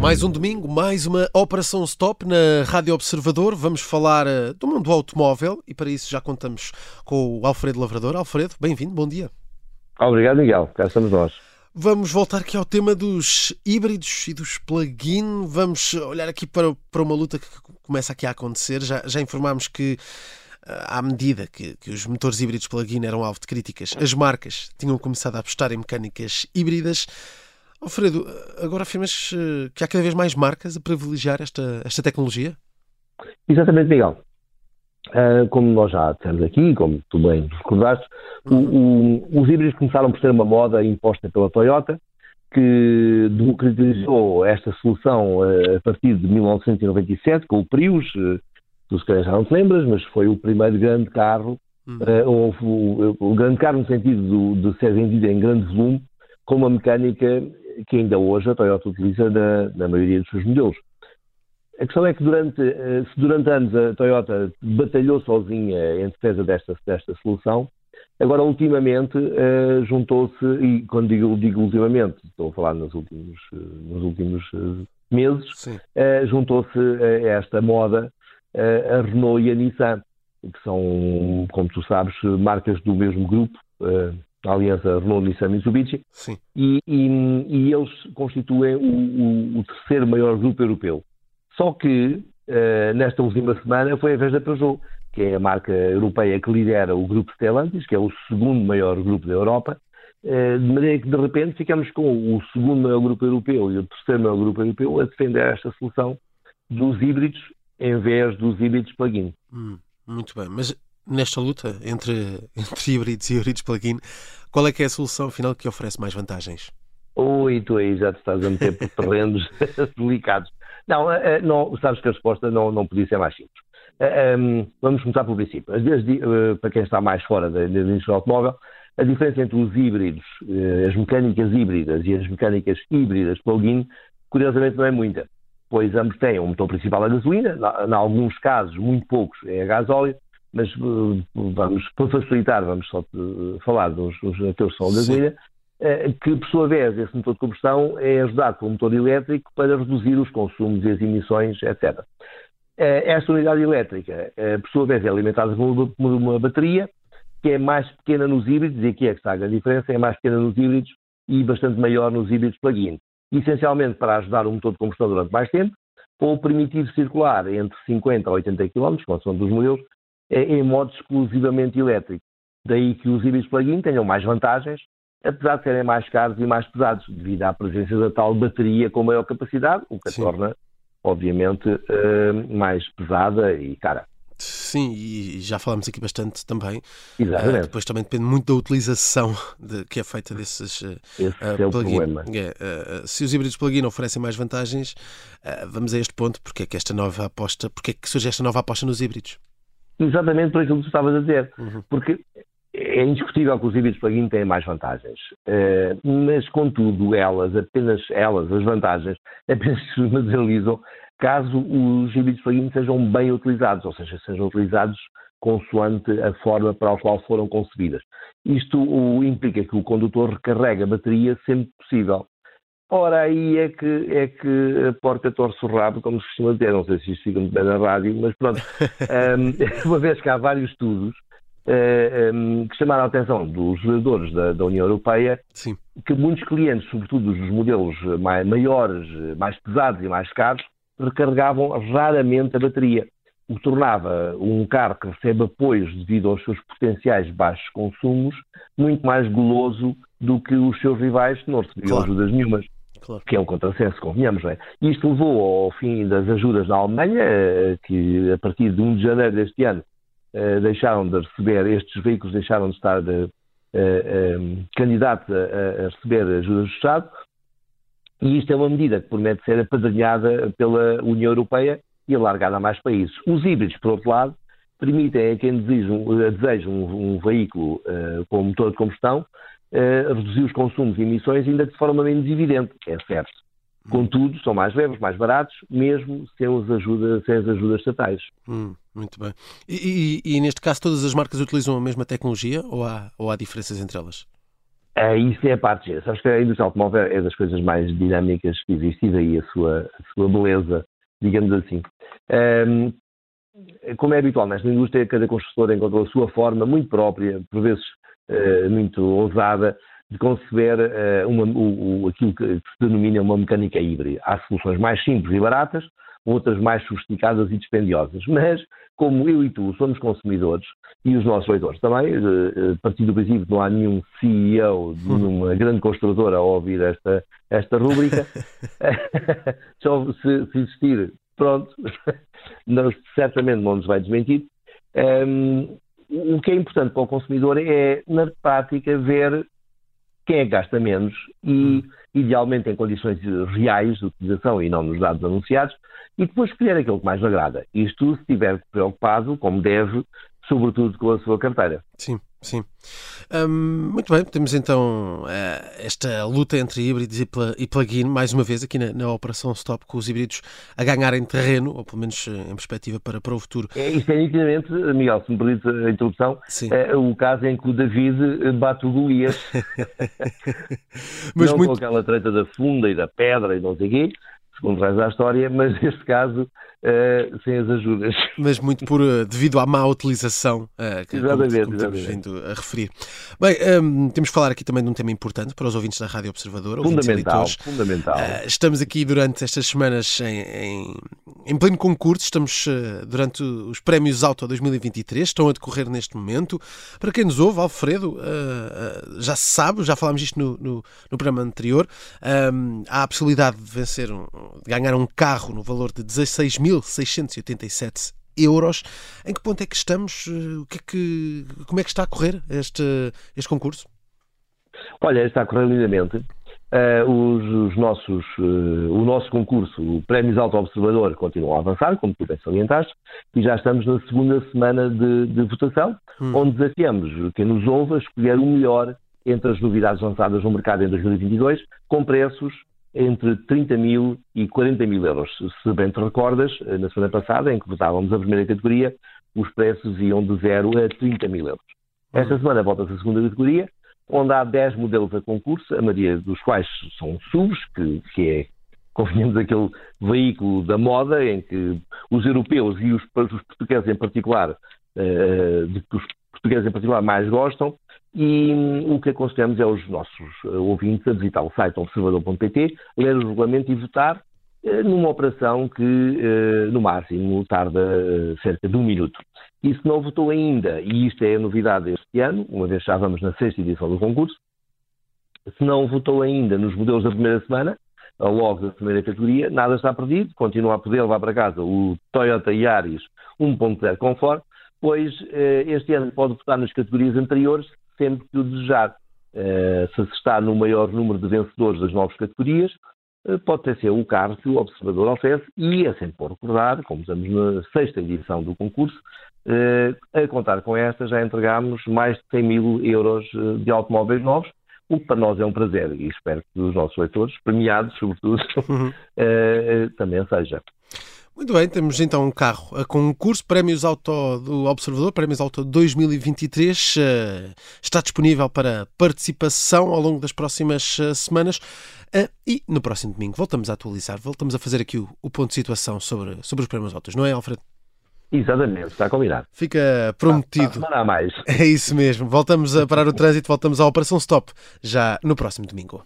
Mais um domingo, mais uma Operação Stop na Rádio Observador. Vamos falar do mundo automóvel e para isso já contamos com o Alfredo Lavrador. Alfredo, bem-vindo, bom dia. Obrigado, Miguel. Cá estamos nós. Vamos voltar aqui ao tema dos híbridos e dos plug-in. Vamos olhar aqui para uma luta que começa aqui a acontecer. Já informámos que à medida que os motores híbridos plug-in eram alvo de críticas, as marcas tinham começado a apostar em mecânicas híbridas. Alfredo, agora afirmas que há cada vez mais marcas a privilegiar esta tecnologia? Exatamente, Miguel. Como nós já temos aqui, como tu bem recordaste, os híbridos começaram por ser uma moda imposta pela Toyota, que democratizou esta solução a partir de 1997, com o Prius. Tu se calhar já não te lembras, mas foi o primeiro grande carro, o grande carro no sentido de ser vendido em grande volume, com uma mecânica que ainda hoje a Toyota utiliza na maioria dos seus modelos. A questão é que se durante anos a Toyota batalhou sozinha em defesa desta solução, agora ultimamente juntou-se, e quando digo ultimamente, estou a falar nos últimos meses, juntou-se a esta moda a Renault e a Nissan, que são, como tu sabes, marcas do mesmo grupo, a Aliança Renault, Nissan e Mitsubishi, e eles constituem o terceiro maior grupo europeu. Só que, nesta última semana, foi a vez da Peugeot, que é a marca europeia que lidera o grupo Stellantis, que é o segundo maior grupo da Europa, de maneira que, de repente, ficamos com o segundo maior grupo europeu e o terceiro maior grupo europeu a defender esta solução dos híbridos em vez dos híbridos plug-in. Muito bem, mas nesta luta entre híbridos e híbridos plug-in, qual é que é a solução final que oferece mais vantagens? E tu aí já te estás a meter por terrenos delicados. Não, sabes que a resposta não podia ser mais simples. Vamos começar pelo princípio. Para quem está mais fora da indústria automóvel, a diferença entre os híbridos, as mecânicas híbridas e as mecânicas híbridas plug-in, curiosamente não é muita, pois ambos têm um motor principal a gasolina, em alguns casos, muito poucos, é a gasóleo, mas para facilitar, vamos só falar dos motores que são a gasolina, que, por sua vez, esse motor de combustão é ajudado pelo motor elétrico para reduzir os consumos e as emissões, etc. Esta unidade elétrica, por sua vez, é alimentada por uma bateria que é mais pequena nos híbridos, e aqui é que está a grande diferença, é mais pequena nos híbridos e bastante maior nos híbridos plug-in. Essencialmente para ajudar o motor de combustão durante mais tempo, ou permitir circular entre 50 a 80 km, consoante dos modelos, em modo exclusivamente elétrico. Daí que os híbridos plug-in tenham mais vantagens, apesar de serem mais caros e mais pesados, devido à presença da tal bateria com maior capacidade, o que a torna, obviamente, mais pesada e cara. Sim, e já falámos aqui bastante também. Exatamente. Depois também depende muito da utilização que é feita desses plug-in. Se os híbridos plug-in oferecem mais vantagens, vamos a este ponto, porque é que surge esta nova aposta nos híbridos? Exatamente por aquilo que tu estavas a dizer, porque é indiscutível que os híbridos plug-in têm mais vantagens, mas contudo as vantagens apenas se materializam caso os híbridos plug-in sejam bem utilizados, ou seja, sejam utilizados consoante a forma para a qual foram concebidas. Isto implica que o condutor recarrega a bateria sempre que possível. Ora, aí é que a porca torce o rabo, como se costuma dizer, não sei se isto fica muito bem na rádio, mas pronto, uma vez que há vários estudos que chamaram a atenção dos legisladores da União Europeia, que muitos clientes, sobretudo dos modelos maiores, mais pesados e mais caros, recarregavam raramente a bateria, o que tornava um carro que recebe apoios devido aos seus potenciais baixos consumos muito mais goloso do que os seus rivais que não recebiam ajudas nenhumas. Claro. Que é um contrassenso, convenhamos, não é? Isto levou ao fim das ajudas na Alemanha, que a partir de 1 de janeiro deste ano estes veículos deixaram de estar candidatos a receber ajudas do Estado, e isto é uma medida que promete ser apadrinhada pela União Europeia e alargada a mais países. Os híbridos, por outro lado, permitem a quem deseja um veículo com motor de combustão reduzir os consumos e emissões, ainda que de forma menos evidente, é certo. Contudo, são mais leves, mais baratos, mesmo sem as ajudas estatais. Muito bem. E neste caso, todas as marcas utilizam a mesma tecnologia ou há diferenças entre elas? Isso é a parte gira. Sabes que a indústria automóvel é das coisas mais dinâmicas que existe, e daí a sua beleza, digamos assim. Como é habitual nesta indústria, cada construtora encontrou a sua forma muito própria, por vezes muito ousada, de conceber aquilo que se denomina uma mecânica híbrida. Há soluções mais simples e baratas, outras mais sofisticadas e dispendiosas, mas como eu e tu somos consumidores, e os nossos leitores também, a partir do princípio que não há nenhum CEO de uma grande construtora a ouvir esta rúbrica, só se existir, pronto, nós, certamente não nos vai desmentir. O que é importante para o consumidor é, na prática, ver quem é que gasta menos e, idealmente, em condições reais de utilização e não nos dados anunciados, e depois escolher aquilo que mais lhe agrada. Isto se estiver preocupado, como deve, sobretudo com a sua carteira. Sim, sim. Muito bem, temos então esta luta entre híbridos e plug-in, mais uma vez, aqui na Operação Stop, com os híbridos a ganharem terreno, ou pelo menos em perspectiva para o futuro. Isto é nitidamente, Miguel, se me permite a introdução, o caso em que o David bate o Golias. Mas não muito... com aquela treta da funda e da pedra e não sei o quê, segundo traz a história, mas neste caso sem as ajudas. Mas muito devido à má utilização que estamos vindo a referir. Bem, temos que falar aqui também de um tema importante para os ouvintes da Rádio Observador. Fundamental. Estamos aqui durante estas semanas em pleno concurso, estamos durante os Prémios Auto 2023, estão a decorrer neste momento. Para quem nos ouve, Alfredo, já se sabe, já falámos isto no programa anterior, há a possibilidade de ganhar um carro no valor de 16.687 euros. Em que ponto é que estamos? Como é que está a correr este concurso? Olha, está a correr lindamente. O nosso concurso, o Prémios Alto Observador, continua a avançar, como tu bem salientaste, e já estamos na segunda semana de votação, onde desafiamos quem nos ouve a escolher o melhor entre as novidades lançadas no mercado em 2022, com preços entre 30 mil e 40 mil euros. Se bem te recordas, na semana passada, em que votávamos a primeira categoria, os preços iam de 0 a 30 mil euros. Esta semana volta-se a segunda categoria, onde há 10 modelos a concurso, a maioria dos quais são SUVs, que é, convenhamos, aquele veículo da moda em que os europeus e os portugueses em particular, mais gostam. E o que aconselhamos é os nossos ouvintes a visitar o site observador.pt, ler o regulamento e votar numa operação que, no máximo, tarda cerca de um minuto. E se não votou ainda, e isto é a novidade este ano, uma vez já vamos na sexta edição do concurso, se não votou ainda nos modelos da primeira semana, logo da primeira categoria, nada está perdido, continua a poder levar para casa o Toyota Yaris 1.0 Comfort, pois este ano pode votar nas categorias anteriores, sempre que o desejar. Se está no maior número de vencedores das novas categorias, pode até ser o carro que o Observador oferece, e é sempre bom recordar, como estamos na sexta edição do concurso, a contar com esta já entregámos mais de 100 mil euros de automóveis novos, o que para nós é um prazer, e espero que os nossos leitores, premiados sobretudo, também seja. Muito bem, temos então um carro a concurso, Prémios Auto do Observador, Prémios Auto 2023, está disponível para participação ao longo das próximas semanas, e no próximo domingo voltamos a atualizar, voltamos a fazer aqui o ponto de situação sobre os Prémios Autos, não é, Alfredo? Exatamente, está combinado. Fica prometido. Não há mais. É isso mesmo, voltamos a parar o trânsito, voltamos à Operação Stop já no próximo domingo.